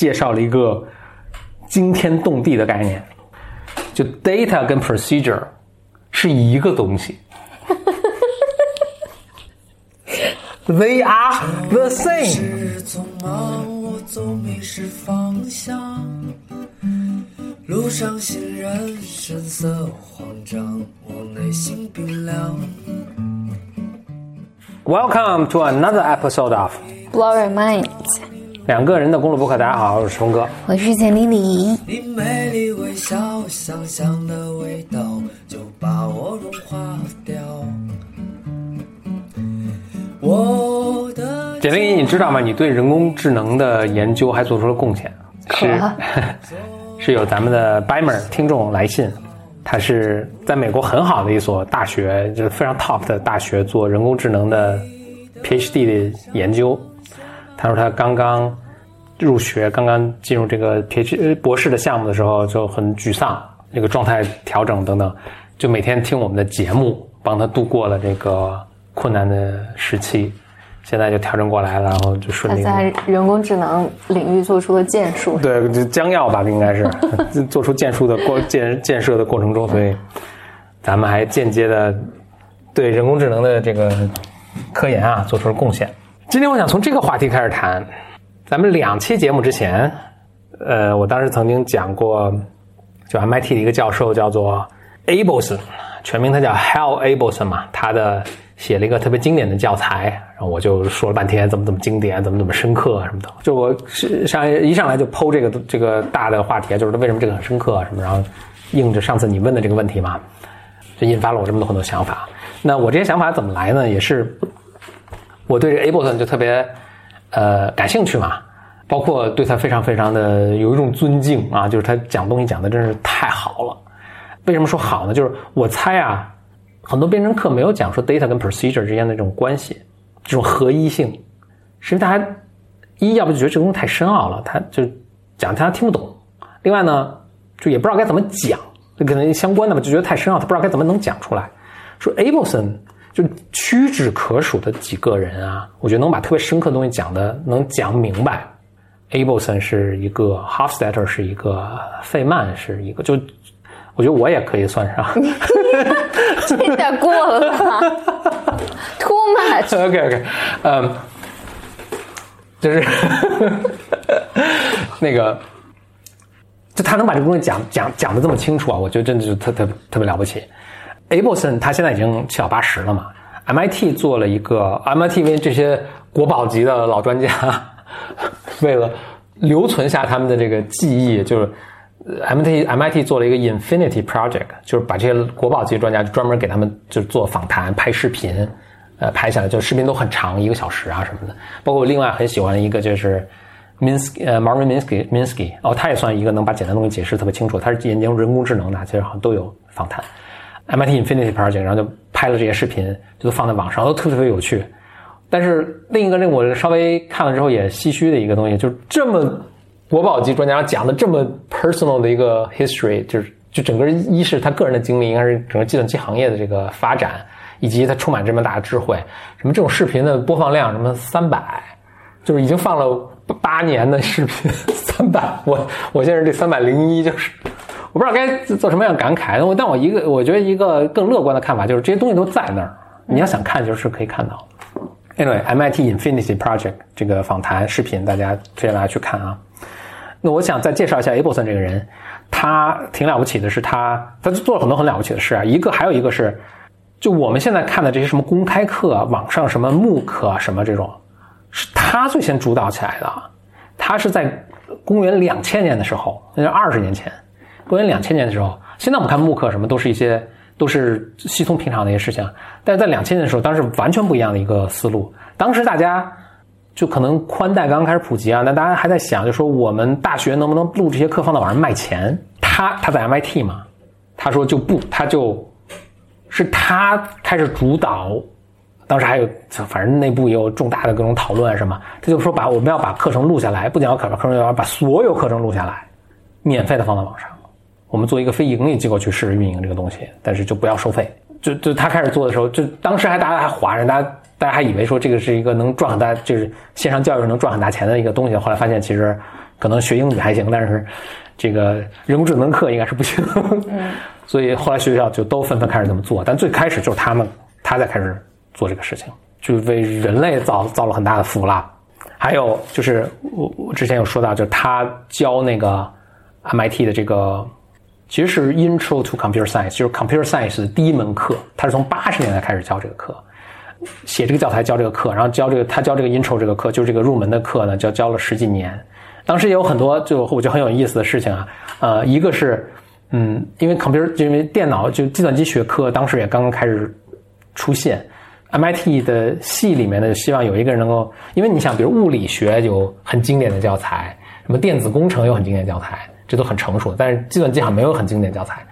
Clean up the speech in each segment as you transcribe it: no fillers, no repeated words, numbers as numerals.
介绍了一个惊天动地的概念，就 data 跟 procedure 是一个东西。They are the same. Welcome to another episode of Blow Your Minds 两个人的公路博客。大家好，我是冲哥，我是简丽丽。你美丽微笑，香香的味道就把我融化掉。简丽丽，你知道吗？你对人工智能的研究还做出了贡献，是有咱们的 Bimer 听众来信，他是在美国很好的一所大学，就是非常 top 的大学，做人工智能的 PhD 的研究。他说他刚刚入学，刚刚进入这个 PhD 博士的项目的时候就很沮丧，这个状态调整等等，就每天听我们的节目，帮他度过了这个困难的时期。现在就调整过来了，然后就顺利。他在人工智能领域做出了建树，对，就将要吧，应该是做出建树的建设的过程中，所以咱们还间接的对人工智能的这个科研啊做出了贡献。今天我想从这个话题开始谈。咱们两期节目之前，我当时曾经讲过，就 MIT 的一个教授叫做 Abelson， 全名他叫 Hal Abelson 嘛，他的写了一个特别经典的教材，然后我就说了半天怎么经典，怎么深刻啊什么的。就我一上来就剖这个大的话题，就是为什么这个很深刻啊什么，然后应着上次你问的这个问题嘛，就引发了我这么多很多想法。那我这些想法怎么来呢？也是我对这 Abelson 就特别感兴趣嘛，包括对他非常非常的有一种尊敬啊，就是他讲东西讲的真是太好了。为什么说好呢？就是我猜啊，很多编程课没有讲说 data 跟 procedure 之间的这种关系，这种合一性，是因为大家要不就觉得这个东西太深奥了，他就讲他听不懂；另外呢，就也不知道该怎么讲，这可能相关的吧，就觉得太深奥，他不知道该怎么能讲出来。说 Abelson 就屈指可数的几个人啊，我觉得能把特别深刻的东西讲的能讲明白。Abelson 是一个 ，Hofstadter 是一个，费曼是一个，就我觉得我也可以算上。这点过了吧 ，too much。OK， 就是那个，就他能把这个东西讲的这么清楚啊，我觉得真的是特别了不起。Abelson 他现在已经七老八十了嘛 ，MIT 做了一个 MIT， 因为这些国宝级的老专家，为了留存下他们的这个记忆，就是。MIT 做了一个 Infinity Project， 就是把这些国宝级专家专门给他们就做访谈、拍视频，拍下来，就视频都很长，1个小时啊什么的。包括我另外很喜欢一个就是 Marvin Minsky， 哦，他也算一个能把简单东西解释特别清楚，他是研究人工智能的，其实好像都有访谈。MIT Infinity Project， 然后就拍了这些视频，就都放在网上，都特别有趣。但是另一个令我稍微看了之后也唏嘘的一个东西，就是这么。国宝级专家讲的这么 personal 的一个 history， 就整个一是他个人的经历，应该是整个计算机行业的这个发展，以及他充满这么大的智慧。什么这种视频的播放量什么300，就是已经放了8年的视频300，我现在这301就是我不知道该做什么样感慨。但我觉得一个更乐观的看法就是这些东西都在那儿，你要想看就是可以看到。Anyway， MIT Infinity Project 这个访谈视频大家推荐大家去看啊。那我想再介绍一下 Abelson 这个人，他挺了不起的是他做了很多很了不起的事啊。还有一个是，就我们现在看的这些什么公开课啊，网上什么慕课啊什么这种，是他最先主导起来的。他是在公元2000年的时候，那是20年前，公元2000年的时候。现在我们看慕课什么都是稀松平常的一些事情，但是在2000年的时候，当时完全不一样的一个思路。当时大家。就可能宽带刚刚开始普及啊，那大家还在想，就说我们大学能不能录这些课放到网上卖钱？他在 MIT 嘛，他说就不，他就是他开始主导，当时还有反正内部也有重大的各种讨论什么，他就说我们要把课程录下来，不仅要把课程录下来，把所有课程录下来，免费的放到网上，我们做一个非盈利机构去试着运营这个东西，但是就不要收费。就他开始做的时候，就当时还大家还哗然，大家还以为说这个是一个能赚很大，就是线上教育能赚很大钱的一个东西。后来发现其实可能学英语还行，但是这个人工智能课应该是不行。所以后来学校就都纷纷开始这么做，但最开始就是他在开始做这个事情，就为人类造了很大的福了。还有就是我之前有说到，就是他教那个 MIT 的这个其实是 Intro to Computer Science， 就是 Computer Science 的第一门课，他是从80年代开始教这个课，写这个教材教这个课，然后他教这个 Intro 这个课，就是这个入门的课呢，教了十几年。当时也有很多就我觉得很有意思的事情啊，一个是因为电脑就计算机学科当时也刚刚开始出现。MIT 的系里面呢，希望有一个人能够，因为你想，比如物理学有很经典的教材，什么电子工程有很经典的教材，这都很成熟，但是计算机好像没有很经典的教材，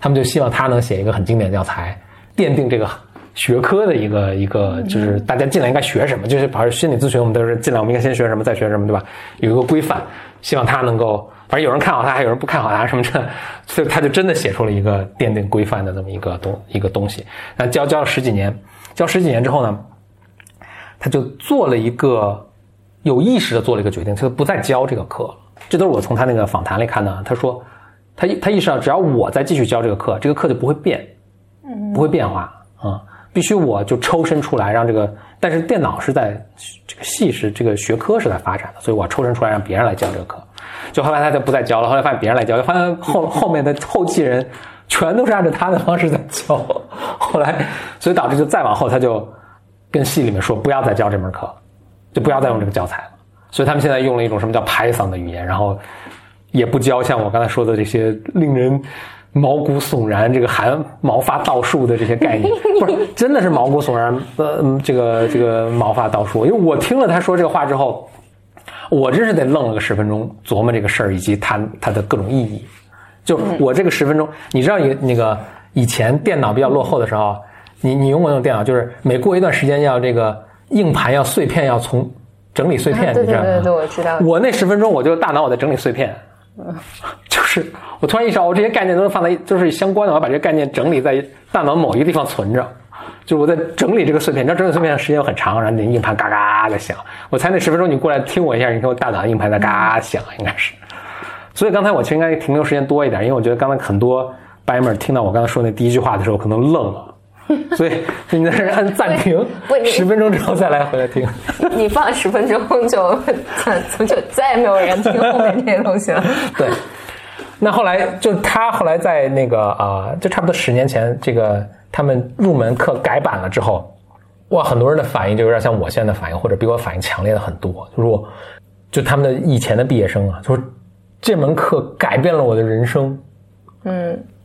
他们就希望他能写一个很经典的教材，奠定这个学科的一个，就是大家进来应该学什么，就是比如心理咨询，我们都是进来我们应该先学什么，再学什么，对吧？有一个规范，希望他能够，反正有人看好他，还有人不看好他什么的，所以他就真的写出了一个奠定规范的这么一个东西。那教了十几年。教十几年之后呢，他就有意识的做了一个决定，就不再教这个课了。这都是我从他那个访谈里看的。他说他意识到，只要我再继续教这个课就不会变，不会变化必须我就抽身出来，让这个，但是电脑是在这个系是这个学科是在发展的，所以我抽身出来让别人来教这个课。就后来他就不再教了，后来发现别人来教，发现后面的后继人全都是按照他的方式在教，后来所以导致就再往后他就跟系里面说不要再教这门课，就不要再用这个教材了。所以他们现在用了一种什么叫 Python 的语言，然后也不教像我刚才说的这些令人毛骨悚然、这个寒毛发倒竖的这些概念，不是真的是毛骨悚然，这个毛发倒竖。因为我听了他说这个话之后，我真是得愣了个10分钟，琢磨这个事儿以及它的各种意义。就我这个10分钟，你知道那个以前电脑比较落后的时候，你用过那种电脑，就是每过一段时间要这个硬盘要碎片要从整理碎片，你知道吗？对，我知道。我那10分钟我就大脑我在整理碎片，就是我突然意识到我这些概念都是放在就是相关的，我把这些概念整理在大脑某一个地方存着，就是我在整理这个碎片。你知道整理碎片的时间很长，然后你硬盘嘎嘎的响。我猜那10分钟你过来听我一下，你看我大脑硬盘在嘎嘎响，应该是。所以刚才我应该停留时间多一点，因为我觉得刚才很多白们听到我刚才说那第一句话的时候可能愣了，所以你在这按暂停10分钟之后再来回来听。你放10分钟就再也没有人听后面这些东西了。对，那后来就他后来在那个就差不多10年前，这个他们入门课改版了之后，哇，很多人的反应就有点像我现在的反应，或者比我反应强烈的很多，就是我就他们的以前的毕业生啊，就是这门课改变了我的人生，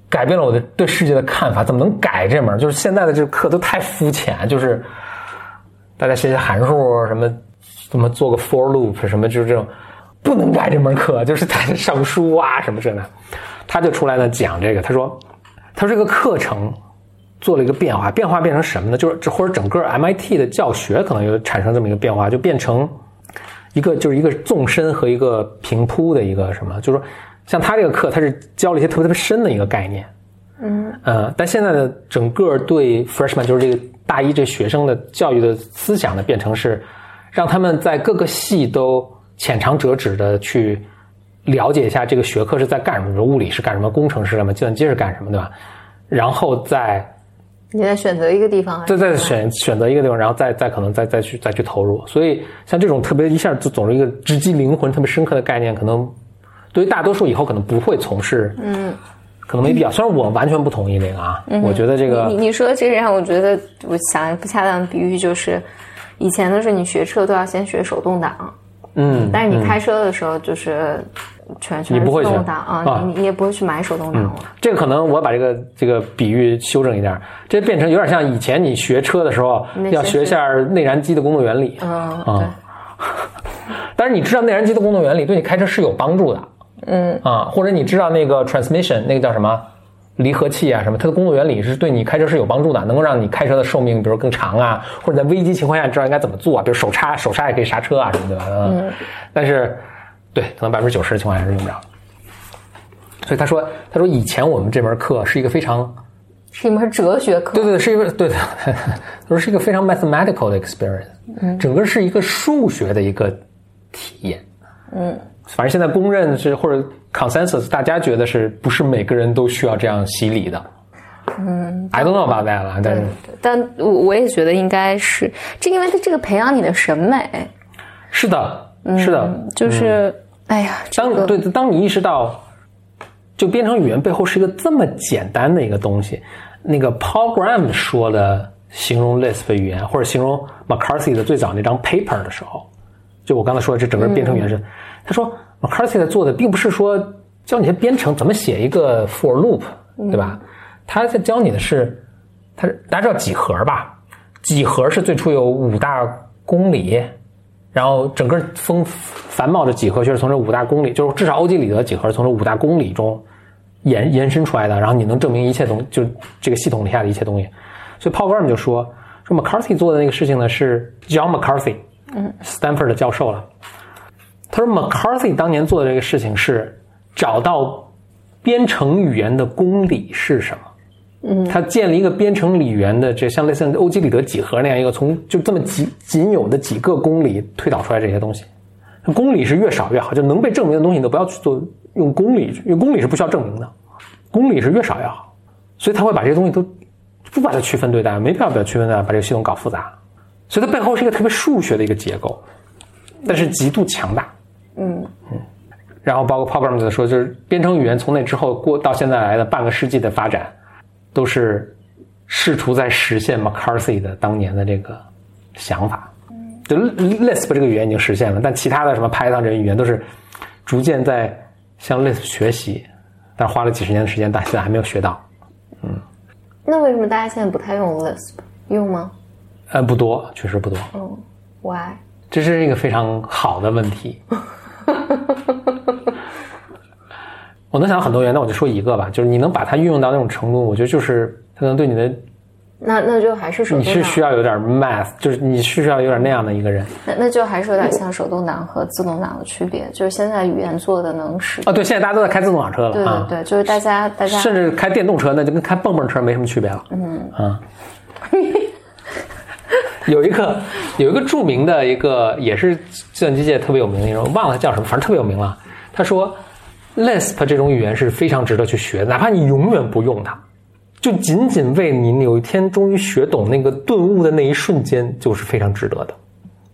改变了我的对世界的看法。怎么能改这门？就是现在的这课都太肤浅，就是大家写函数什么，怎么做个 for loop 什么，就是这种不能改这门课，就是大家上书啊什么之类的。他就出来呢讲这个，他说这个课程做了一个变化，变化变成什么呢？就是或者整个 MIT 的教学可能有产生这么一个变化，就变成。一个纵深和一个平铺的一个什么，就是说像他这个课他是教了一些特别特别深的一个概念。但现在的整个对 freshman 就是这个大一这学生的教育的思想呢，变成是让他们在各个系都浅尝辄止的去了解一下这个学科是在干什么，比如物理是干什么，工程是什么，计算机是干什么，对吧？然后再选择一个地方，对，再选择一个地方，然后再可能再去投入。所以像这种特别一下就总是一个直击灵魂特别深刻的概念，可能对于大多数以后可能不会从事，可能没必要。虽然我完全不同意这个我觉得这个你说这个让我觉得我想不恰当的比喻就是以前的时候你学车都要先学手动挡，但是你开车的时候就是全是自动挡你也不会去买手动挡了。这个可能我把这个比喻修正一点，这变成有点像以前你学车的时候要学一下内燃机的工作原理。但是你知道内燃机的工作原理对你开车是有帮助的。或者你知道那个 transmission 那个叫什么离合器啊什么，它的工作原理是对你开车是有帮助的，能够让你开车的寿命比如更长啊，或者在危机情况下知道应该怎么做，比如手刹也可以刹车啊什么的。但是对，可能90%的情况还是用不着。所以他说以前我们这门课是一个非常，是一门哲学课。对，是一门对的。他说是一个非常 mathematical 的 experience， 整个是一个数学的一个体验。反正现在公认是或者 consensus， 大家觉得是不是每个人都需要这样洗礼的？嗯 ，I don't know about that 啦，但是，但我也觉得应该是，这因为它这个培养你的审美。是的，是的，就是，哎呀，当你意识到，就编程语言背后是一个这么简单的一个东西。那个 Paul Graham 说的形容 Lisp 语言，或者形容 McCarthy 的最早那张 paper 的时候，就我刚才说的这整个编程语言是，他说 McCarthy 做的并不是说教你编程怎么写一个 for loop， 对吧？他在教你的是，大家知道几何吧？几何是最初有5大公理，然后整个繁茂的几何学是从这5大公理，就是至少欧几里得几何是从这5大公理中延伸出来的。然后你能证明一切东，就这个系统里下的一切东西。所以 Paul Graham 就说 McCarthy 做的那个事情呢是 John McCarthy， Stanford 的教授了。他说 McCarthy 当年做的这个事情是找到编程语言的公理是什么。他建立一个编程语言的，这像类似欧几里得几何那样一个从就这么仅有的几个公理推导出来这些东西。公理是越少越好，就能被证明的东西你都不要去做用公理，因为公理是不需要证明的，公理是越少越好。所以他会把这些东西都不把它区分对待，没必要把它区分对待，把这个系统搞复杂。所以它背后是一个特别数学的一个结构，但是极度强大。然后包括 Paul Graham 说，就是编程语言从那之后到现在来的半个世纪的发展，都是试图在实现 McCarthy 的当年的这个想法。就 Lisp 这个语言已经实现了，但其他的什么 Python 这些语言都是逐渐在向 Lisp 学习，但花了几十年的时间，大家现在还没有学到。那为什么大家现在不太用 Lisp？ 用吗？不多，确实不多。Why？ 这是一个非常好的问题。我能想到很多原因，那我就说一个吧，就是你能把它运用到那种程度，我觉得就是它能对你的，那就还是手动挡，你是需要有点 math， 就是你是需要有点那样的一个人，那就还是有点像手动挡和自动挡的区别，就是现在语言做的能使对，现在大家都在开自动挡车了，对，就是大家甚至开电动车那就跟开蹦蹦车没什么区别了。有一个著名的一个也是计算机界特别有名的一种，忘了他叫什么，反正特别有名了。他说 Lisp 这种语言是非常值得去学的，哪怕你永远不用它，就仅仅为你有一天终于学懂那个顿悟的那一瞬间就是非常值得的。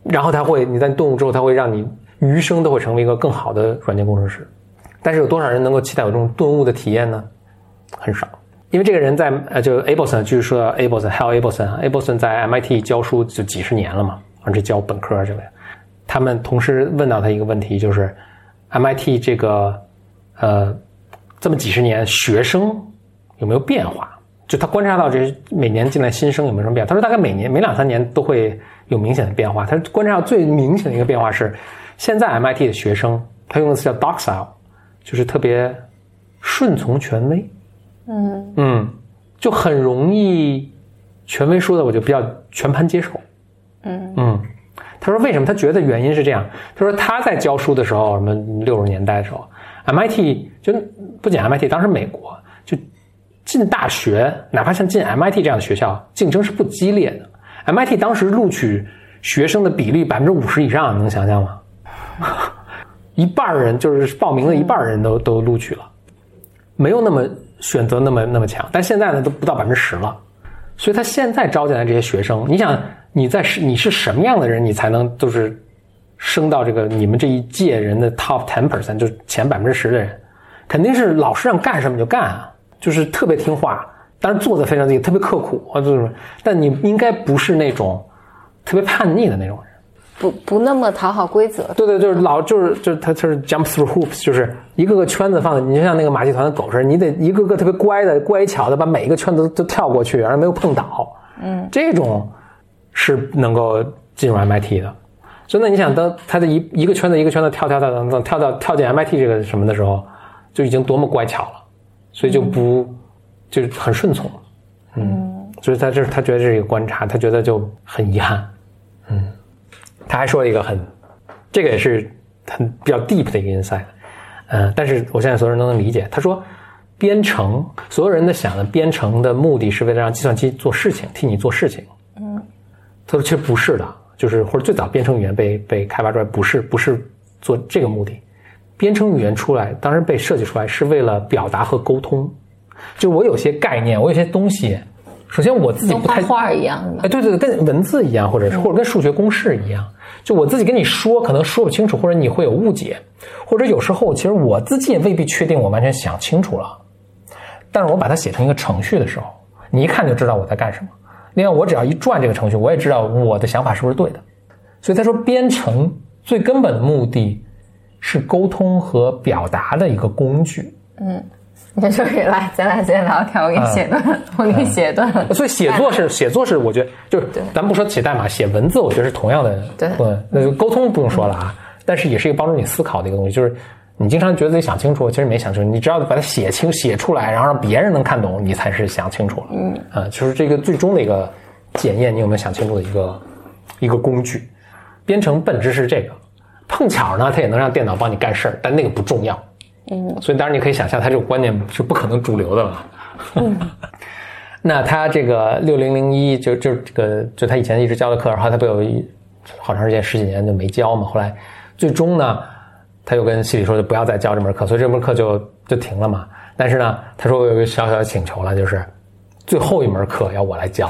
然后你在顿悟之后，它会让你余生都会成为一个更好的软件工程师。但是有多少人能够期待有这种顿悟的体验呢？很少。因为这个人在就 Abelson， 就是说 Hal Abelson 在 MIT 教书就几十年了嘛，而且教本科之类的。他们同时问到他一个问题，就是 MIT 这个这么几十年学生有没有变化？就他观察到这每年进来新生有没有什么变化？他说大概每2-3年都会有明显的变化。他观察到最明显的一个变化是，现在 MIT 的学生他用的词叫 docile， 就是特别顺从权威。就很容易，权威说的我就比较全盘接受。他说为什么？他觉得原因是这样。他说他在教书的时候，什么60年代的时候 ，MIT 就不仅 MIT， 当时美国就进大学，哪怕像进 MIT 这样的学校，竞争是不激烈的。MIT 当时录取学生的比例50%以上，能想象吗？一半人就是报名的一半人都录取了，没有那么。选择那么强，但现在呢都不到10%了，所以他现在招进来这些学生，你想你是什么样的人，你才能就是升到这个你们这一届人的 top 10%， 就是前10%的人，肯定是老师让干什么就干啊，就是特别听话，当然做的非常自己，特别刻苦啊，就是但你应该不是那种特别叛逆的那种人，不那么讨好规则。对，就是他就是 jump through hoops， 就是一个个圈子放在，你就像那个马戏团的狗似的，你得一个个特别乖巧的把每一个圈子都跳过去，而没有碰倒。这种是能够进入 MIT 的。所以那你想，当他的一个圈子一个圈子跳进 MIT 这个什么的时候，就已经多么乖巧了，所以就就是很顺从。所以他觉得这是一个观察，他觉得就很遗憾。他还说了一个这个也是很比较 deep 的一个 insight， 但是我现在所有人都能理解。他说，编程，所有人都想的编程的目的是为了让计算机做事情，替你做事情。他说其实不是的，就是或者最早编程语言被开发出来，不是做这个目的，编程语言出来，当时被设计出来是为了表达和沟通。就我有些概念，我有些东西，首先我自己不太，跟画画一样的，哎，对对对，跟文字一样，或者跟数学公式一样，就我自己跟你说，可能说不清楚，或者你会有误解，或者有时候其实我自己也未必确定我完全想清楚了，但是我把它写成一个程序的时候，你一看就知道我在干什么。另外，我只要一转这个程序，我也知道我的想法是不是对的。所以他说，编程最根本的目的是沟通和表达的一个工具。嗯。你就说来，咱俩先聊天，我给你写段，我给你写段。所以写作是，我觉得就是，咱们不说写代码，写文字，我觉得是同样的。对，沟通不用说了啊，但是也是一个帮助你思考的一个东西。就是你经常觉得自己想清楚，其实没想清楚。你只要把它写出来，然后让别人能看懂，你才是想清楚了。嗯，啊，就是这个最终的一个检验，你有没有想清楚的一个工具。编程本质是这个，碰巧呢，它也能让电脑帮你干事儿，但那个不重要。嗯，所以当然你可以想象，他这个观念是不可能主流的了。嗯，那他这个6001就他以前一直教的课，然后他不有好长时间10几年就没教嘛，后来最终呢，他又跟系里说就不要再教这门课，所以这门课就停了嘛。但是呢，他说我有一个小小的请求了，就是最后一门课要我来教，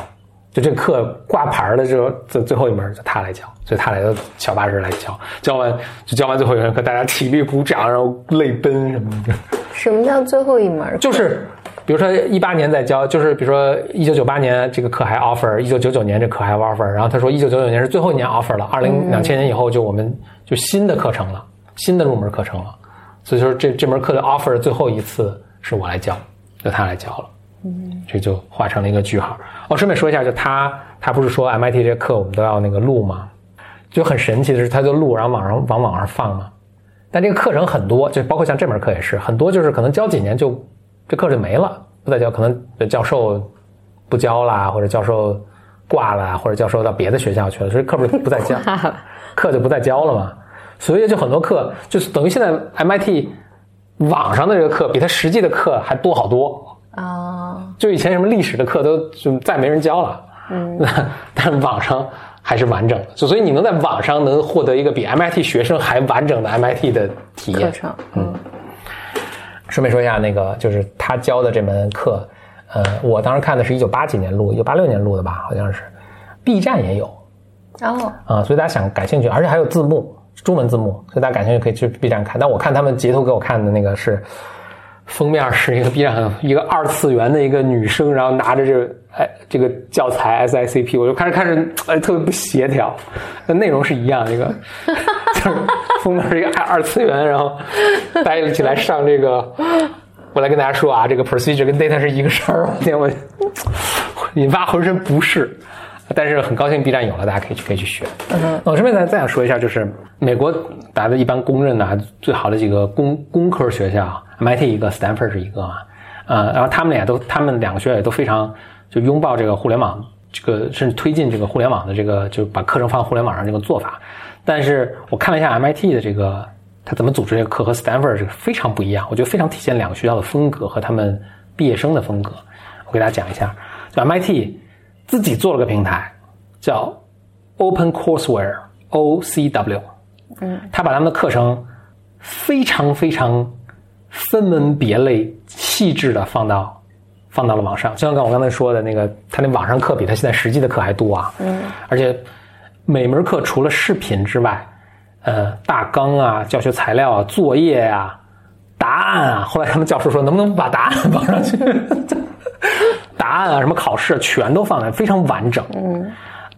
就这个课挂牌的时候，最后一门就他来教，所以他来到小巴士来教，教完最后一门课，大家起立鼓掌，然后泪奔什么的。什么叫最后一门？就是比如说18年在教，就是比如说1998年这个课还 offer， 1999年这课还 offer， 然后他说1999年是最后一年 offer 了，2000年以后就我们就新的课程了，新的入门课程了，所以说这门课的 offer 最后一次是我来教，就他来教了。嗯，这就画成了一个句号。哦，顺便说一下，就他不是说 MIT 这些课我们都要那个录吗？就很神奇的是，他就录，然后往网上放嘛。但这个课程很多，就包括像这门课也是很多，就是可能教几年就这课就没了，不再教，可能教授不教啦，或者教授挂啦，或者教授到别的学校去了，所以课不再教，课就不再教了嘛。所以就很多课，就是等于现在 MIT 网上的这个课比他实际的课还多好多。就以前什么历史的课都就再没人教了，嗯，但是网上还是完整的，所以你能在网上能获得一个比 MIT 学生还完整的 MIT 的体验课程。嗯，顺便说一下，那个就是他教的这门课，我当时看的是1980几年录，1986年录的吧，好像是 B 站也有所以大家想感兴趣，而且还有字幕，中文字幕，所以大家感兴趣可以去 B 站看。但我看他们截图给我看的那个是。封面是一个 B 站一个二次元的一个女生，然后拿着这个教材 SICP， 我就看着特别不协调，那内容是一样，一个就是封面是一个二次元，然后待起来上这个。我来跟大家说啊，这个 procedure 跟 data 是一个事儿，我引发浑身不适，但是很高兴 B 站有了，大家可以去学。我顺便再想说一下，就是美国大家一般公认的最好的几个工科学校。MIT 一个 ，Stanford 是一个嘛，然后他们两个学校也都非常就拥抱这个互联网，这个甚至推进这个互联网的这个就把课程放在互联网上这个做法。但是我看了一下 MIT 的这个他怎么组织这个课和 Stanford 这个非常不一样，我觉得非常体现两个学校的风格和他们毕业生的风格。我给大家讲一下，就 MIT 自己做了个平台叫 OpenCourseWare OCW， 他把他们的课程非常分门别类细致的放到了网上，就像我刚才说的那个，他那网上课比他现在实际的课还多啊。嗯，而且每门课除了视频之外，大纲啊、教学材料啊、作业啊、答案啊，后来他们教授说能不能把答案放上去？答案啊、什么考试全都放在，非常完整。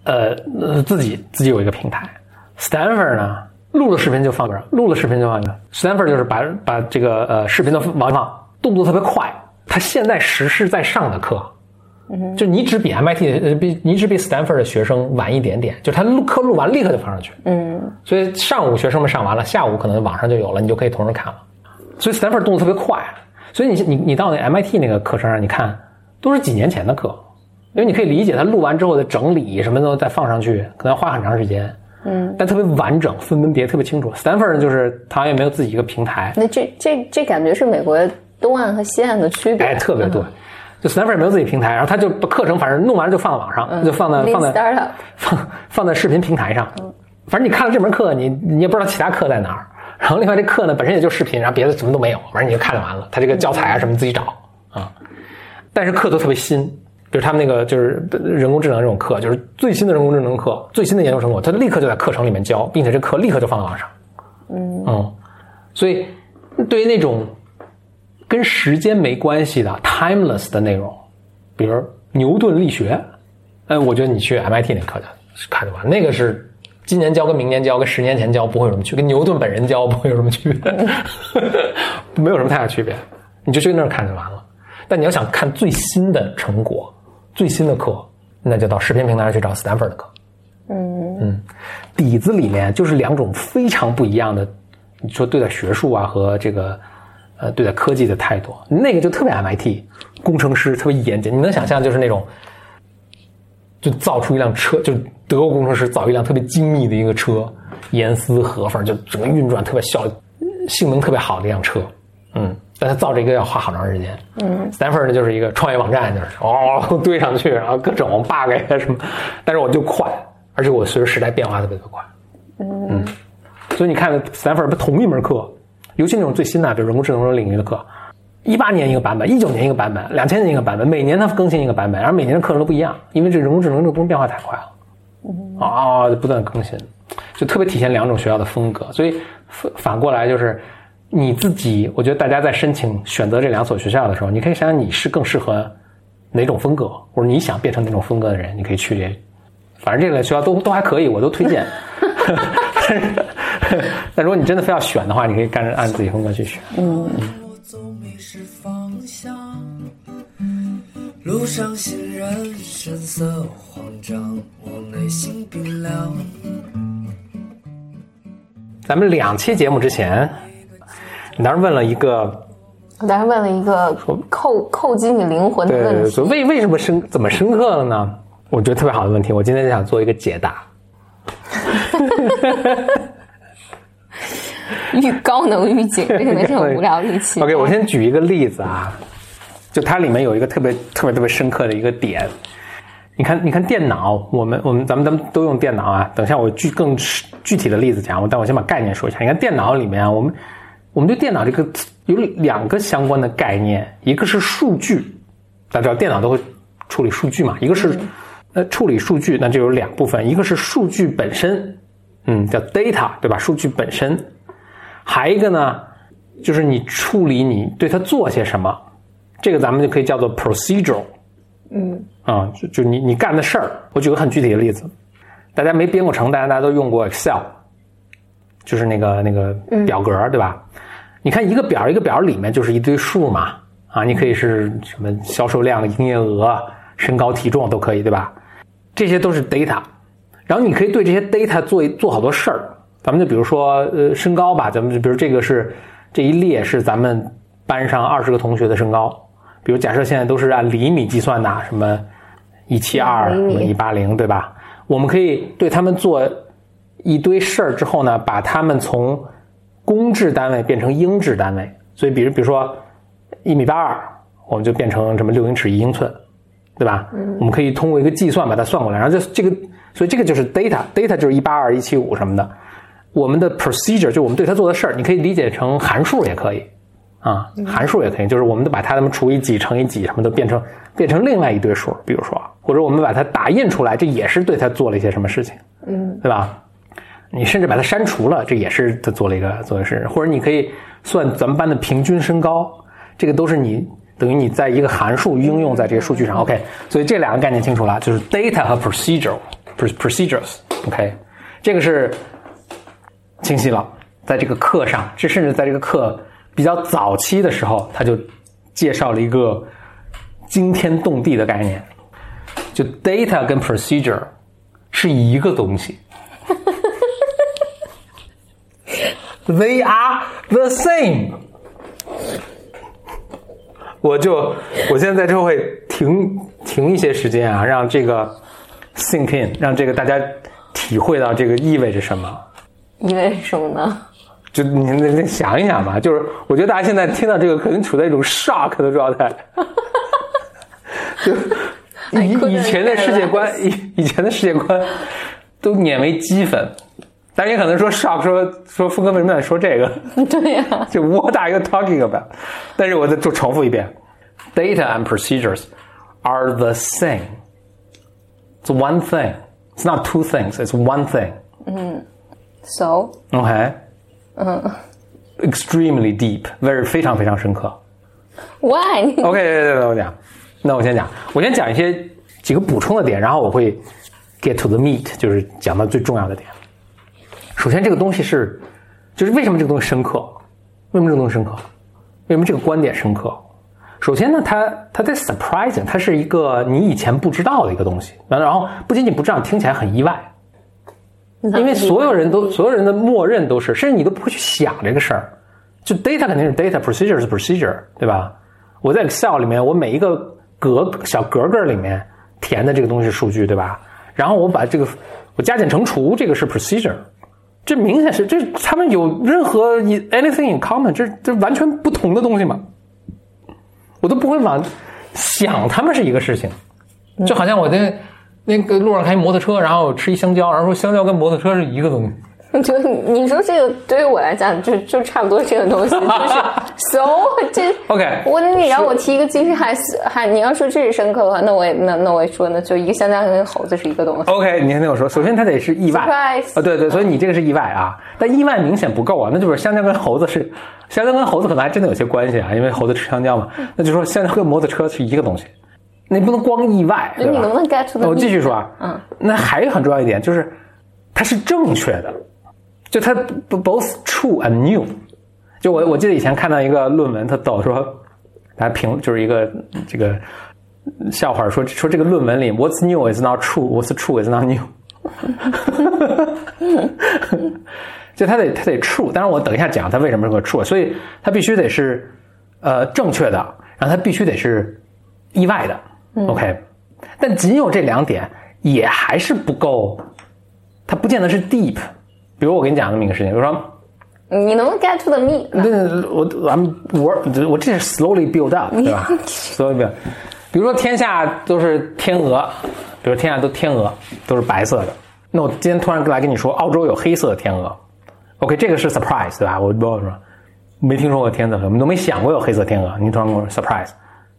嗯，自己有一个平台。Stanford 呢？录了视频就放这儿。Stanford 就是把这个视频都往上放，动作特别快。他现在时事在上的课，就你只比 MIT 你只比 Stanford 的学生晚一点点，就他录完立刻就放上去。嗯，所以上午学生们上完了，下午可能网上就有了，你就可以同时看了。所以 Stanford 动作特别快，所以你到那 MIT 那个课程上，你看都是几年前的课，因为你可以理解他录完之后的整理什么都再放上去，可能要花很长时间。嗯，但特别完整，分门别特别清楚。Stanford 就是他也没有自己一个平台，那这感觉是美国东岸和西岸的区别。哎，特别对，就 Stanford 没有自己平台，然后他就把课程反正弄完了就放到网上，就放在视频平台上。反正你看了这门课，你也不知道其他课在哪儿，然后另外这课呢本身也就视频，然后别的什么都没有，反正你就看着完了，他这个教材啊什么自己找啊。但是课都特别新，比如他们那个就是人工智能这种课，就是最新的人工智能课，最新的研究成果，他立刻就在课程里面教，并且这课立刻就放到网上。嗯，所以对于那种跟时间没关系的 timeless 的内容，比如牛顿力学，我觉得你去 MIT 那课去看就完，那个是今年教跟明年教跟10年前教不会有什么区别，跟牛顿本人教不会有什么区别，没有什么太大区别，你就去那儿看就完了。但你要想看最新的成果、最新的课，那就到视频平台上去找 Stanford 的课。嗯，底子里面就是两种非常不一样的，你说对待学术啊和这个对待科技的态度，那个就特别 MIT 工程师特别严谨，你能想象就是那种就造出一辆车，就德国工程师造一辆特别精密的一个车，严丝合缝，就整个运转特别效率，性能特别好的一辆车。嗯，但他造这个要花好长时间。嗯 ，Stanford 呢就是一个创业网站，就是堆上去，然后各种 bug 呀什么，但是我就快。而且我随着时代变化特别快，嗯，所以你看 Stanford 同一门课，尤其那种最新的，比如人工智能领域的课，18年一个版本，19年一个版本，2000年一个版本，每年它更新一个版本，而每年的课程都不一样，因为这人工智能这个工变化太快了，不断更新，就特别体现两种学校的风格。所以反过来就是你自己，我觉得大家在申请选择这两所学校的时候，你可以想想你是更适合哪种风格，或者你想变成哪种风格的人，你可以去这。反正这类学校都还可以，我都推荐。但如果你真的非要选的话，你可以按自己风格去选。嗯。路上行人神色慌张，我内心冰凉。咱们2期节目之前，你当时问了一个。我当时问了一个扣击你灵魂的问题。对，为什么怎么深刻了呢？我觉得特别好的问题，我今天就想做一个解答。愈高能预警，这可能是很无聊的一期。OK， 我先举一个例子啊，就它里面有一个特别深刻的一个点。你看电脑，咱们都用电脑啊。等一下我更具体的例子讲，但我先把概念说一下。你看电脑里面，我们对电脑这个有2个相关的概念，一个是数据，大家知道电脑都会处理数据嘛，一个是。处理数据那就有2部分，一个是数据本身，叫 data， 对吧？数据本身，还一个呢，就是你处理你对它做些什么，这个咱们就可以叫做 procedural， 就你干的事儿。我举个很具体的例子，大家没编过程，大家都用过 Excel， 就是那个表格，对吧？你看一个表里面就是一堆数嘛，啊，你可以是什么销售量、营业额、身高、体重都可以，对吧？这些都是 data， 然后你可以对这些 data 做好多事儿。咱们就比如说，身高吧，咱们就比如这个是这一列是咱们班上20个同学的身高，比如假设现在都是按厘米计算的，什么172、什么180，对吧？我们可以对他们做一堆事儿之后呢，把他们从公制单位变成英制单位，所以比如说1.82米，我们就变成什么6英尺1英寸。对吧？我们可以通过一个计算把它算过来，然后所以这个就是 data 就是182、175什么的。我们的 procedure 就是我们对它做的事儿，你可以理解成函数也可以啊，函数也可以，就是我们把它除以几、乘以几什么的变成另外一堆数，比如说，或者我们把它打印出来，这也是对它做了一些什么事情，对吧？你甚至把它删除了，这也是它做了一个事，或者你可以算咱们班的平均身高，这个都是你。等于你在一个函数应用在这个数据上 ，OK， 所以这两个概念清楚了，就是 data 和 procedures，OK， 这个是清晰了。在这个课上，这甚至在这个课比较早期的时候，他就介绍了一个惊天动地的概念，就 data 跟 procedure 是一个东西，They are the same。我现在就会停一些时间啊，让这个 sink in， 让这个大家体会到这个意味着什么。意味着什么呢？就你想一想吧，就是我觉得大家现在听到这个肯定处在一种 shock 的状态。就以前的世界观都碾为齑粉，但也可能说 shock 说峰哥为什么在说这个？对呀、啊，就 what are you talking about？ 但是我就重复一遍 ，data and procedures are the same. It's one thing. It's not two things. It's one thing. 嗯 ，so okay. 嗯、extremely deep. Very 非常非常深刻。Why？ OK， 对我讲。那我先讲一些几个补充的点，然后我会 get to the meat， 就是讲到最重要的点。首先这个东西是就是为什么这个东西深刻，为什么这个观点深刻。首先呢它在 surprising， 它是一个你以前不知道的一个东西，然后不仅仅不知道，听起来很意外，因为所有人的默认都是，甚至你都不会去想这个事儿。就 data 肯定是 data， procedure 是 procedure， 对吧？我在 Excel 里面，我每一个小格格里面填的这个东西是数据，对吧？然后我把这个我加减乘除，这个是 procedure，这明显是，这他们有任何 anything in common， 这完全不同的东西嘛，我都不会想他们是一个事情。就好像我在那个路上开摩托车，然后吃一香蕉，然后说香蕉跟摩托车是一个东西。就你说这个对于我来讲就差不多这个东西，就是so 这 OK， 你让我提一个精神还你要说这是深刻的话，那我也说呢，就一个香蕉跟猴子是一个东西。OK， 你还没有说，首先它得是意外啊、对对，所以你这个是意外啊，但意外明显不够啊，那就是香蕉跟猴子可能还真的有些关系啊，因为猴子吃香蕉嘛，那就说香蕉跟摩托车是一个东西，你不能光意外，对吧？你能不能 get to the？ 我继续说啊，嗯，那还有很重要一点就是它是正确的。就它 both true and new， 就我记得以前看到一个论文，他导说，他就是一个这个笑话说这个论文里 what's new is not true， what's true is not new 。就它得 true， 当然我等一下讲它为什么是个 true， 所以它必须得是正确的，然后它必须得是意外的、OK， 但仅有这两点也还是不够，它不见得是 deep。比如我跟你讲这么一个事情，比如说，你能 get to the meat？ 我这是 slowly build up， 对吧？ slowly build。比如说天下都天鹅都是白色的，那我今天突然来跟你说，澳洲有黑色的天鹅 ，OK， 这个是 surprise， 对吧？我不说没听说过天鹅，我们都没想过有黑色天鹅，你突然跟我说 surprise，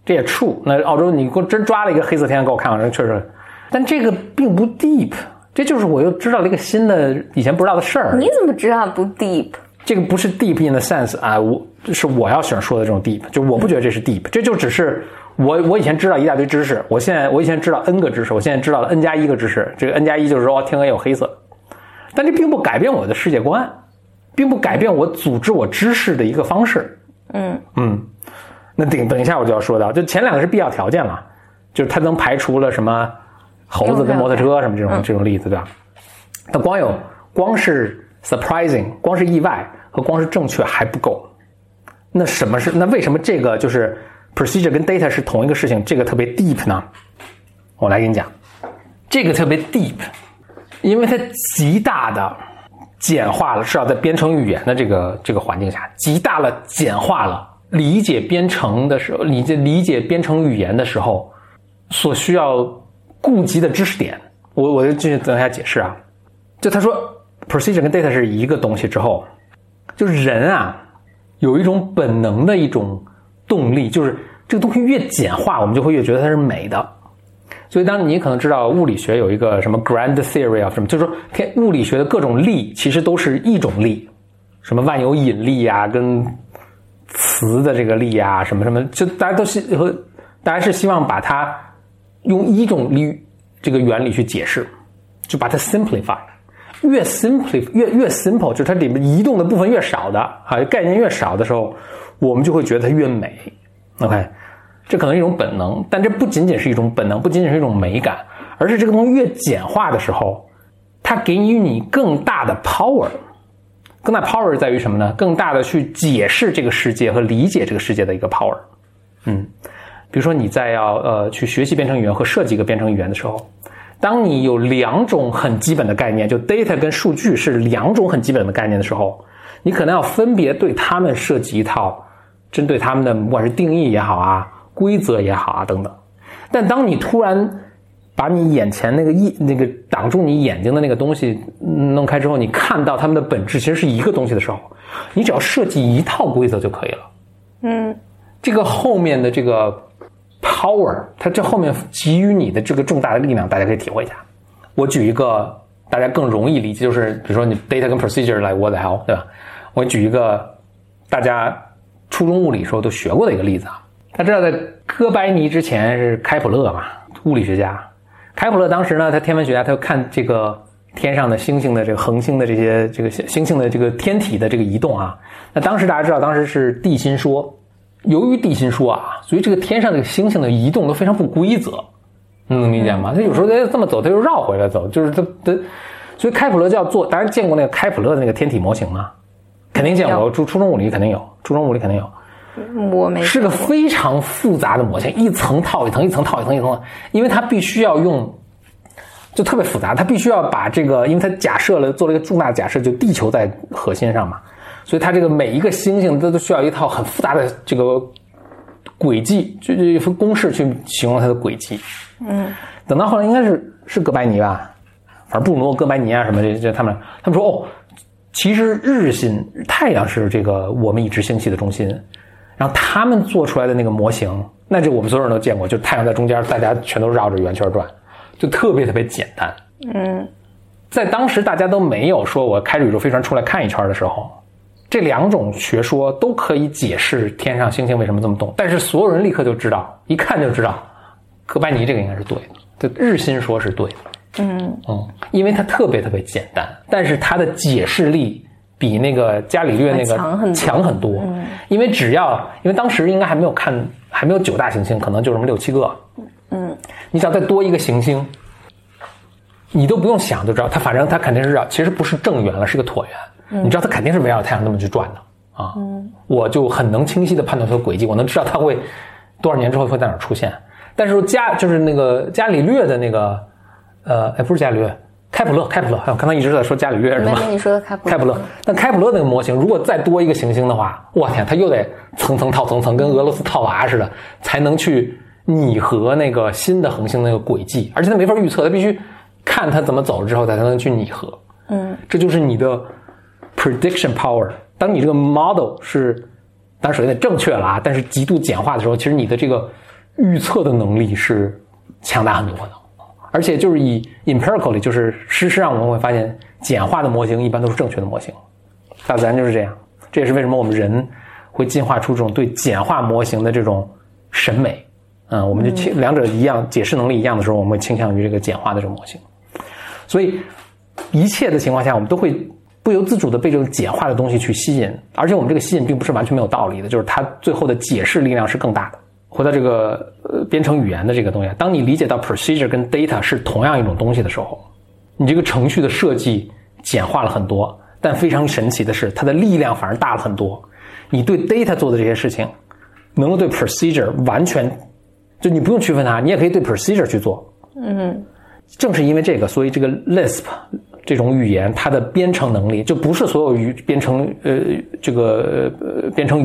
这也 true。那澳洲你给我真抓了一个黑色天鹅给我看看，确实，但这个并不 deep。这就是我又知道了一个新的以前不知道的事儿。你怎么知道不 deep？ 这个不是 deep in the sense 啊，是我要喜欢说的这种 deep， 就我不觉得这是 deep， 这就只是我以前知道一大堆知识，我以前知道 n 个知识，我现在知道了 n 加1个知识，这个 n 加1就是说天鹅有黑色，但这并不改变我的世界观，并不改变我组织我知识的一个方式。那等一下我就要说到，就前两个是必要条件了，就是它能排除了什么。猴子跟摩托车什么这种例子，对吧？但光是 surprising， 光是意外和光是正确还不够。那为什么这个就是 procedure 跟 data 是同一个事情，这个特别 deep 呢？我来跟你讲，这个特别 deep， 因为它极大的简化了，至少在编程语言的这个环境下，极大了简化了理解编程语言的时候所需要。顾及的知识点，我就继续等一下解释啊。就他说 procedure 跟 data 是一个东西之后，就是人啊有一种本能的一种动力，就是这个东西越简化，我们就会越觉得它是美的。所以当你可能知道物理学有一个什么 grand theory of 什么，就是说物理学的各种力其实都是一种力，什么万有引力啊，跟磁的这个力啊，什么什么，就大家是希望把它。用一种这个原理去解释，就把它 simplify， 越 simple， 就是它里面移动的部分越少的啊，概念越少的时候，我们就会觉得它越美。OK， 这可能是一种本能，但这不仅仅是一种本能，不仅仅是一种美感，而是这个东西越简化的时候，它给予你更大的 power。更大 power 在于什么呢？更大的去解释这个世界和理解这个世界的一个 power。比如说你在要去学习编程语言和设计一个编程语言的时候，当你有两种很基本的概念，就 data 跟数据是两种很基本的概念的时候，你可能要分别对他们设计一套针对他们的不管是定义也好啊，规则也好啊等等。但当你突然把你眼前那个挡住你眼睛的那个东西弄开之后，你看到它们的本质其实是一个东西的时候，你只要设计一套规则就可以了。嗯，这个后面的这个 power， 它这后面给予你的这个重大的力量，大家可以体会一下。我举一个大家更容易理解，就是比如说你 data 跟 procedure 来 what the hell， 对吧？我举一个大家初中物理时候都学过的一个例子啊。大家知道在哥白尼之前是开普勒嘛，物理学家。开普勒当时呢，他天文学家，他看这个天上的星星的这个恒星的这些这个星星的这个天体的这个移动啊。那当时大家知道，当时是地心说，由于地心说啊，所以这个天上这个星星的移动都非常不规则，能理解吗？他有时候他这么走，他又绕回来走，就是他，所以开普勒就要做。当然见过那个开普勒的那个天体模型吗？肯定见过，初中物理肯定有，初中物理肯定有。我没，是个非常复杂的模型，一层套一层，一层套一层，一层的，因为它必须要用，就特别复杂，它必须要把这个，因为它假设了做了一个重大的假设，就地球在核心上嘛，所以它这个每一个星星它都需要一套很复杂的这个轨迹，就一份公式去形容它的轨迹。嗯，等到后来应该是哥白尼吧，反正布鲁诺哥白尼啊什么这他们说哦，其实日心太阳是这个我们已知星系的中心。然后他们做出来的那个模型，那就我们所有人都见过，就太阳在中间，大家全都绕着圆圈转，就特别特别简单。嗯，在当时大家都没有说我开着宇宙飞船出来看一圈的时候，这两种学说都可以解释天上星星为什么这么动，但是所有人立刻就知道，一看就知道，哥白尼这个应该是对的，就日心说是对的。嗯嗯，因为它特别特别简单，但是它的解释力。比那个伽利略那个强很多，因为因为当时应该还没有九大行星，可能就什么六七个，嗯，你想再多一个行星，你都不用想就知道，它反正它肯定是其实不是正圆了，是个椭圆，你知道它肯定是围绕太阳那么去转的啊，我就很能清晰的判断它的轨迹，我能知道它会多少年之后会在哪出现，但是就是那个伽利略的那个不是伽利略。开普勒，我刚才一直在说伽利略是吗？没，你说的开普勒。那开普勒那个模型，如果再多一个行星的话，我天，它又得层层套层层，跟俄罗斯套娃似的，才能去拟合那个新的恒星那个轨迹，而且它没法预测，它必须看它怎么走之后才能去拟合。嗯，这就是你的 prediction power。当你这个 model 是，当然首先得正确了啊，但是极度简化的时候，其实你的这个预测的能力是强大很多的。而且就是以 empirically， 就是事实上我们会发现，简化的模型一般都是正确的模型。大自然就是这样，这也是为什么我们人会进化出这种对简化模型的这种审美。嗯，我们就两者一样，解释能力一样的时候，我们会倾向于这个简化的这种模型。所以一切的情况下，我们都会不由自主的被这种简化的东西去吸引，而且我们这个吸引并不是完全没有道理的，就是它最后的解释力量是更大的。回到这个编程语言的这个东西，当你理解到 procedure 跟 data 是同样一种东西的时候，你这个程序的设计简化了很多，但非常神奇的是它的力量反而大了很多。你对 data 做的这些事情能够对 procedure 完全，就你不用区分它，你也可以对 procedure 去做。嗯，正是因为这个，所以这个 Lisp 这种语言它的编程能力就不是所有编程语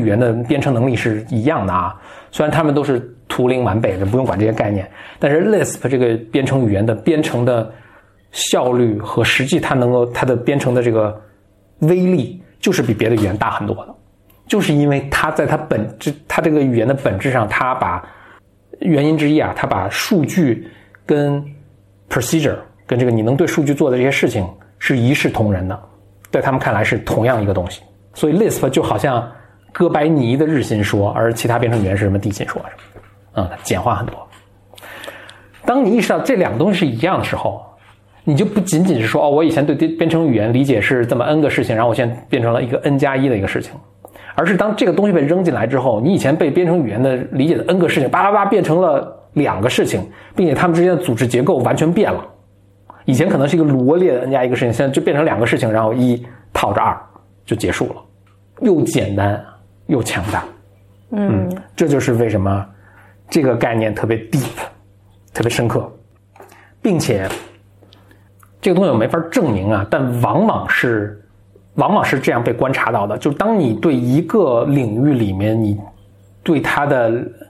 言的编程能力是一样的啊。虽然他们都是图灵完备的，不用管这些概念，但是 Lisp 这个编程语言的编程的效率和实际它的编程的这个威力就是比别的语言大很多的，就是因为它在它这个语言的本质上，它把原因之一啊，它把数据跟 procedure 跟这个你能对数据做的这些事情是一视同仁的，在他们看来是同样一个东西，所以 Lisp 就好像哥白尼的日心说，而其他编程语言是什么地心说什么，简化很多。当你意识到这两个东西是一样的时候，你就不仅仅是说哦，我以前对编程语言理解是这么 n 个事情，然后我现在变成了一个 n 加一的一个事情，而是当这个东西被扔进来之后，你以前被编程语言的理解的 n 个事情巴拉巴变成了两个事情，并且它们之间的组织结构完全变了。以前可能是一个罗列的 n 加一个事情，现在就变成两个事情，然后一套着二就结束了，又简单又强大。嗯，这就是为什么这个概念特别 deep， 特别深刻，并且这个东西我没法证明啊，但往往是这样被观察到的，就当你对一个领域里面你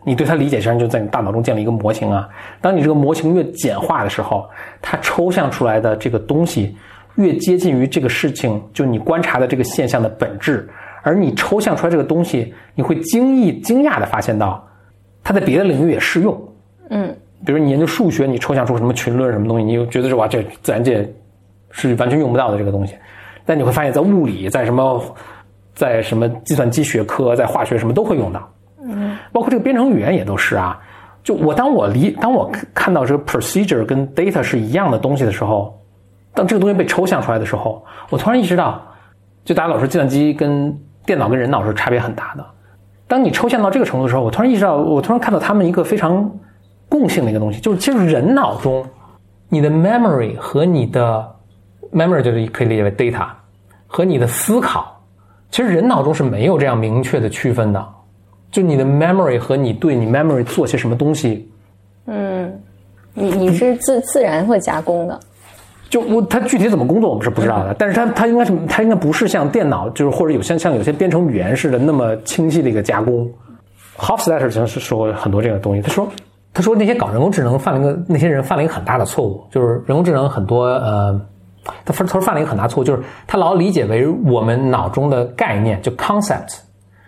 你对它理解上就在你大脑中建立一个模型啊。当你这个模型越简化的时候，它抽象出来的这个东西越接近于这个事情，就你观察的这个现象的本质。而你抽象出来这个东西，你会惊讶的发现到它在别的领域也适用。嗯，比如你研究数学，你抽象出什么群论什么东西，你就觉得哇，这自然界是完全用不到的这个东西。但你会发现在物理，在什么计算机学科，在化学什么都会用到。嗯，包括这个编程语言也都是啊。就当我看到这个 procedure 跟 data 是一样的东西的时候，当这个东西被抽象出来的时候，我突然意识到，就大家老说计算机跟电脑跟人脑是差别很大的。当你抽象到这个程度的时候，我突然看到他们一个非常共性的一个东西，就是其实人脑中你的 memory 和你的 memory 就是可以理解为 data 和你的思考，其实人脑中是没有这样明确的区分的。就你的 memory 和你对你 memory 做些什么东西，嗯，你是自然会加工的。就它具体怎么工作我们是不知道的，但是它应该不是像电脑，就是或者像有些编程语言似的那么清晰的一个加工。Hofstadter 其实是说过很多这个东西，他说那些搞人工智能那些人犯了一个很大的错误，就是人工智能很多他犯了一个很大错误，就是他老理解为我们脑中的概念就 concept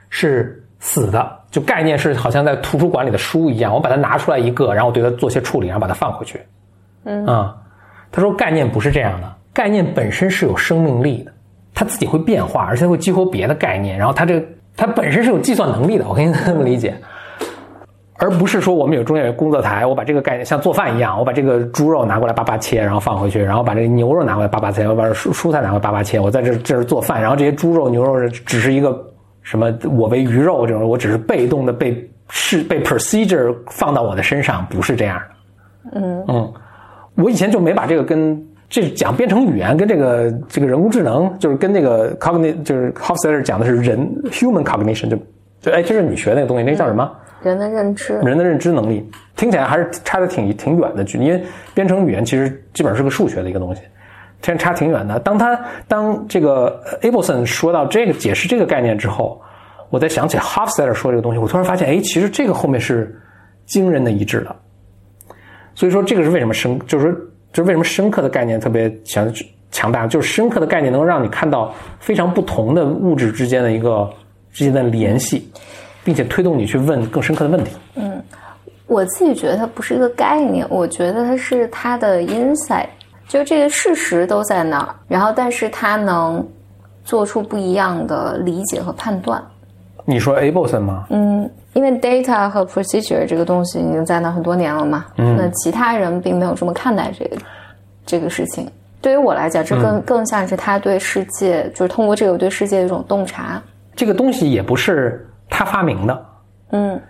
是死的，就概念是好像在图书馆里的书一样，我把它拿出来一个，然后我对它做些处理，然后把它放回去。嗯，他说概念不是这样的，概念本身是有生命力的，它自己会变化，而且会激活别的概念，然后它本身是有计算能力的，我可以这么理解，而不是说我们有中间有工作台，我把这个概念像做饭一样，我把这个猪肉拿过来叭切，然后放回去，然后把这个牛肉拿过来叭切，我把蔬菜拿过来叭切，我在这是做饭，然后这些猪肉牛肉只是一个什么我为鱼肉这种，我只是被动的被 procedure 放到我的身上，不是这样的。嗯。我以前就没把这个跟这讲编程语言跟这个人工智能，就是跟那个 cognition， 就是 Hofstadter 讲的是人 human cognition， 就这是你学那个东西，那叫什么？人的认知能力，听起来还是差得挺远的，因为编程语言其实基本上是个数学的一个东西，差挺远的。当这个 Abelson 说到这个解释这个概念之后，我再想起 Hofstadter 说这个东西，我突然发现，其实这个后面是惊人的一致的。所以说这个是为什么深刻的概念特别强大，就是深刻的概念能让你看到非常不同的物质之间的联系，并且推动你去问更深刻的问题。嗯，我自己觉得它不是一个概念，我觉得它是它的 insight， 就这个事实都在那儿，然后但是它能做出不一样的理解和判断。你说 Abelson 吗？嗯，因为 data 和 procedure 这个东西已经在那很多年了嘛，那其他人并没有这么看待这个事情。对于我来讲，这更像是他对世界，就是通过这个对世界的一种洞察。这个东西也不是他发明的，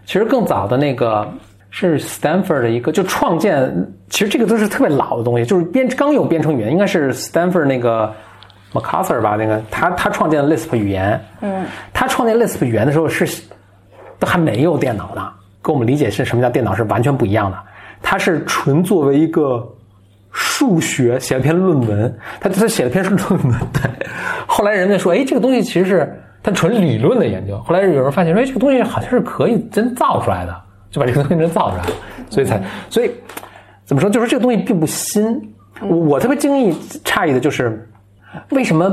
其实更早的那个是 Stanford 的一个就创建，其实这个都是特别老的东西，就是刚有编程语言，应该是 Stanford 那个。McCarthy 吧，那个他创建了 Lisp 语言，他创建 Lisp 语言的时候是都还没有电脑呢，跟我们理解是什么叫电脑是完全不一样的。他是纯作为一个数学写了篇论文，他写了篇论文，对。后来人家说，这个东西其实是他纯理论的研究。后来有人发现说，这个东西好像是可以真造出来的，就把这个东西真造出来了，所以怎么说，就是这个东西并不新。我特别诧异的就是。为什么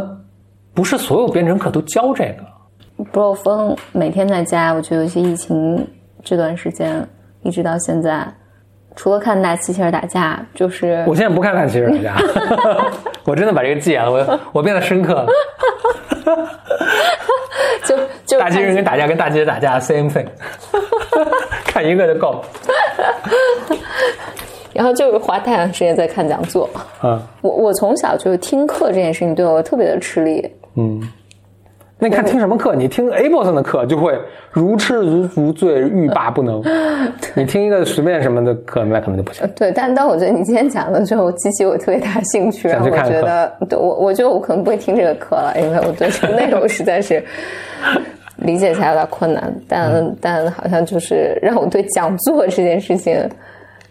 不是所有编程课都教这个？不漏风每天在家，我觉得有些疫情这段时间一直到现在，除了看大机器人打架，就是我现在不看大机器人打架，我真的把这个戒了，我变得深刻了。就大机器人跟大机器人打架 same thing， 看一个就够了。然后就是花太阳时间在看讲座。我从小就是听课这件事情对我特别的吃力。那你看听什么课？你听 Abelson 的课就会如痴如醉，欲罢不能。你听一个随便什么的课，那可能就不行。对，但我觉得你今天讲的时候激起我特别大兴趣，然后我觉得，对我觉得我可能不会听这个课了，因为我对这个内容实在是。理解起来有点困难，但好像就是让我对讲座这件事情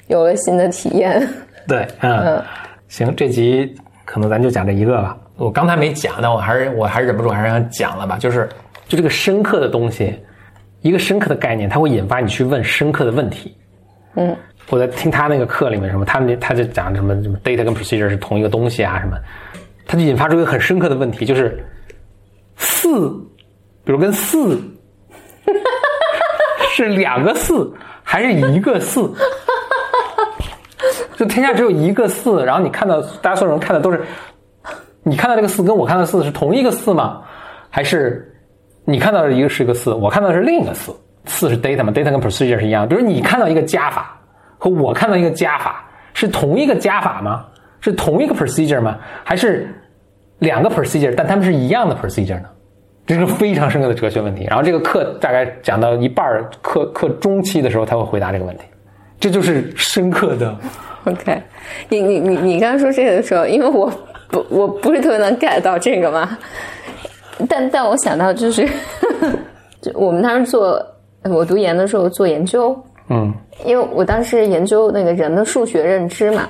有了新的体验。对，行，这集可能咱就讲这一个吧。我刚才没讲，但我还是忍不住还是想讲了吧。就是这个深刻的东西，一个深刻的概念，它会引发你去问深刻的问题。嗯，我在听他那个课里面什么，他就讲什么 data 跟 procedure 是同一个东西啊什么，他就引发出一个很深刻的问题，就是四，比如跟四是两个四还是一个四？就天下只有一个四，然后你看到大家所有人看的都是，你看到这个四跟我看到四是同一个四吗？还是你看到的一个是一个四，我看到的是另一个四？四是 data 嘛 ，data 跟 procedure 是一样的。比如你看到一个加法和我看到一个加法是同一个加法吗？是同一个 procedure 吗？还是两个 procedure 但他们是一样的 procedure 呢？这是非常深刻的哲学问题。然后这个课大概讲到一半课中期的时候他会回答这个问题。这就是深刻的。OK， 你刚说这个的时候，因为我不是特别能 get 到这个嘛，但我想到就是就我们当时我读研的时候做研究，嗯，因为我当时研究那个人的数学认知嘛，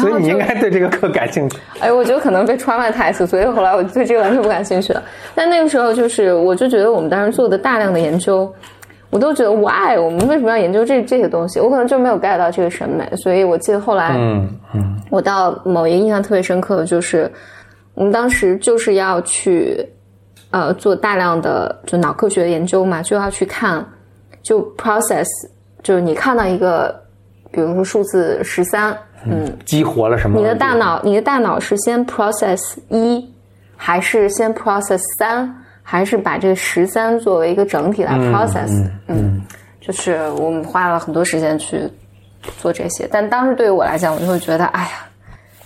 所以你应该对这个课感兴趣。哎，我觉得可能被traumatized，所以后来我对这个完全不感兴趣了。但那个时候就是，我就觉得我们当时做的大量的研究，我都觉得 why 我们为什么要研究这些东西？我可能就没有 get 到这个审美，所以我记得后来，我到某一个印象特别深刻的就是，我们当时就是要去。做大量的就脑科学的研究嘛，就要去看，就 process， 就是你看到一个，比如说数字13，激活了什么？你的大脑是先 process 1，还是先 process 3，还是把这个13作为一个整体来 process？就是我们花了很多时间去做这些，但当时对于我来讲，我就会觉得，哎呀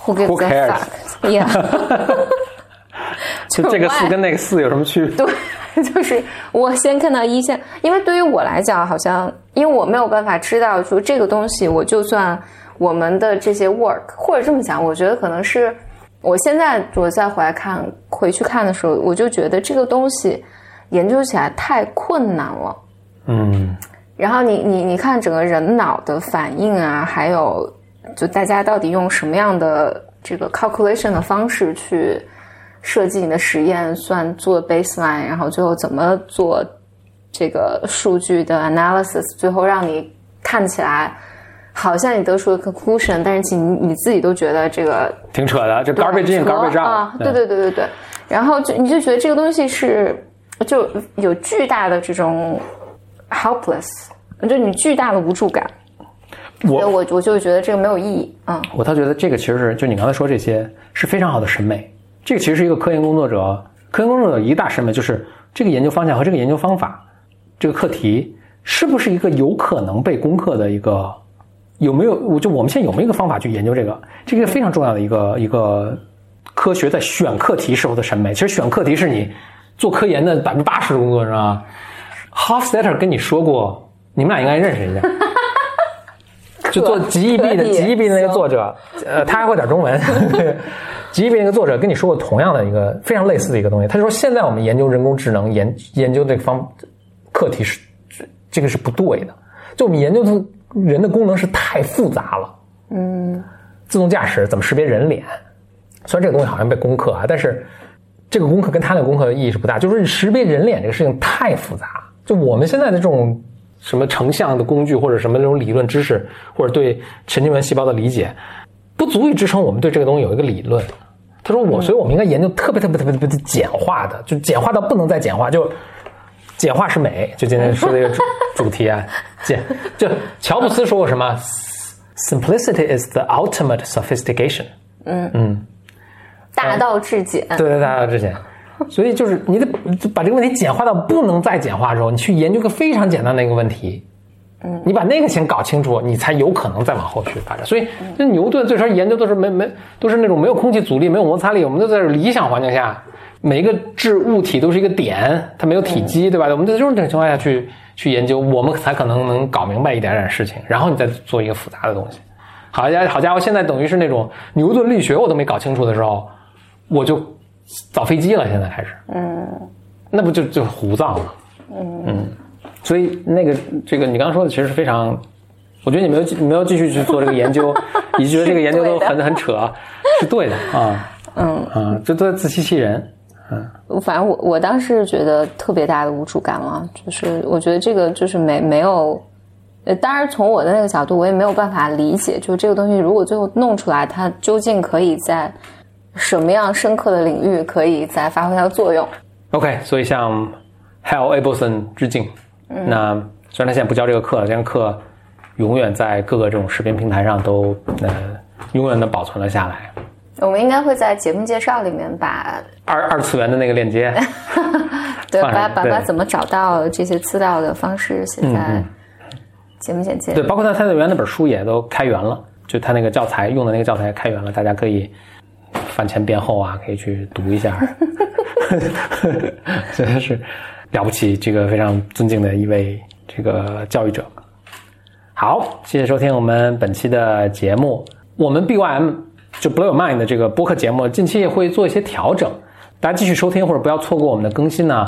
，who gives a fuck？Yeah 就这个四跟那个四有什么区别？对，就是我先看到一线，因为对于我来讲，好像因为我没有办法知道说这个东西，我就算我们的这些 work， 或者这么讲，我觉得可能是我现在再回去看的时候，我就觉得这个东西研究起来太困难了。嗯，然后你看整个人脑的反应啊，还有就大家到底用什么样的这个 calculation 的方式去。设计你的实验算做 baseline， 然后最后怎么做这个数据的 analysis， 最后让你看起来好像你得出了 conclusion， 但是你自己都觉得这个挺扯的，这 garbage in garbage out 啊，对，然后你就觉得这个东西是就有巨大的这种 helpless， 就你巨大的无助感。我就觉得这个没有意义啊。我倒觉得这个其实是就你刚才说这些是非常好的审美。这个其实是一个科研工作者一大审美，就是这个研究方向和这个研究方法，这个课题是不是一个有可能被攻克的一个，有没有我们现在有没有一个方法去研究这个？这个非常重要的一个科学在选课题时候的审美。其实选课题是你做科研的 80% 的工作，是吧？ Hofstadter 跟你说过，你们俩应该认识一下。就做极易币的那个作者，他还会点中文。极易币那个作者跟你说过同样的一个非常类似的一个东西，他就说现在我们研究人工智能研究这个课题是这个是不对的，就我们研究的人的功能是太复杂了。嗯，自动驾驶怎么识别人脸？虽然这个东西好像被攻克啊，但是这个攻克跟他那个攻克的意义是不大，就是识别人脸这个事情太复杂，就我们现在的这种。什么成像的工具或者什么那种理论知识或者对神经元细胞的理解不足以支撑我们对这个东西有一个理论。他说所以我们应该研究特别的简化的，就简化到不能再简化，就简化是美，就今天说的一个主题啊。就乔布斯说过什么 Simplicity is the ultimate sophistication。 大道至简。对，大道至简。所以就是你得把这个问题简化到不能再简化之后，你去研究个非常简单的一个问题，你把那个先搞清楚，你才有可能再往后去发展。所以那牛顿最初研究都是都是那种没有空气阻力、没有摩擦力，我们都在理想环境下，每一个质物体都是一个点，它没有体积，对吧？我们就是这种情况下去研究，我们才可能搞明白一点点事情，然后你再做一个复杂的东西。好家伙，现在等于是那种牛顿力学我都没搞清楚的时候，我就。造飞机了，现在开始，那不就胡造吗？所以这个你刚刚说的其实是非常，我觉得你没有继续去做这个研究，你觉得这个研究都很扯，是对的啊，就都在自欺欺人。反正我当时觉得特别大的无助感了，就是我觉得这个就是没有，当然从我的那个角度我也没有办法理解，就这个东西如果最后弄出来，它究竟可以在什么样深刻的领域可以再发挥它的作用。 OK， 所以向 Hal Abelson 致敬。那虽然他现在不教这个课，这个课永远在各个这种视频平台上都永远的保存了下来。我们应该会在节目介绍里面把二次元的那个链接对，把怎么找到这些资料的方式写在节目简介。对，包括他三次元那本书也都开源了，就他那个教材用的那个教材开源了，大家可以翻前变后啊，可以去读一下。真的是了不起，这个非常尊敬的一位这个教育者。好，谢谢收听我们本期的节目。我们 BYM 就 Blow Your Mind 的这个播客节目近期也会做一些调整，大家继续收听或者不要错过我们的更新呢。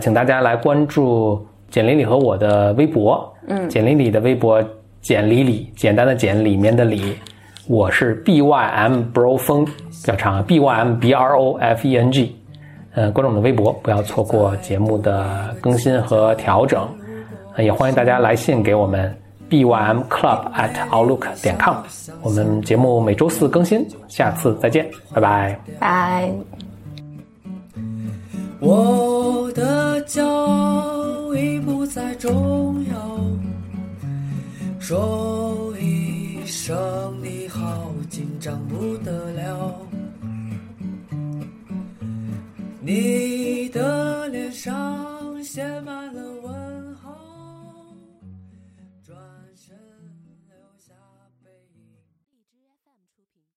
请大家来关注简里里和我的微博，简里里的微博，简里里，简单的简，里面的里，我是 BYM Brofeng， 比较长啊， BYM BROFENG。关注我们的微博，不要错过节目的更新和调整。也欢迎大家来信给我们， bymclub@outlook.com。 我们节目每周四更新，下次再见，拜拜。拜。我的骄傲已不再重要，说一声你好，紧张不得了。你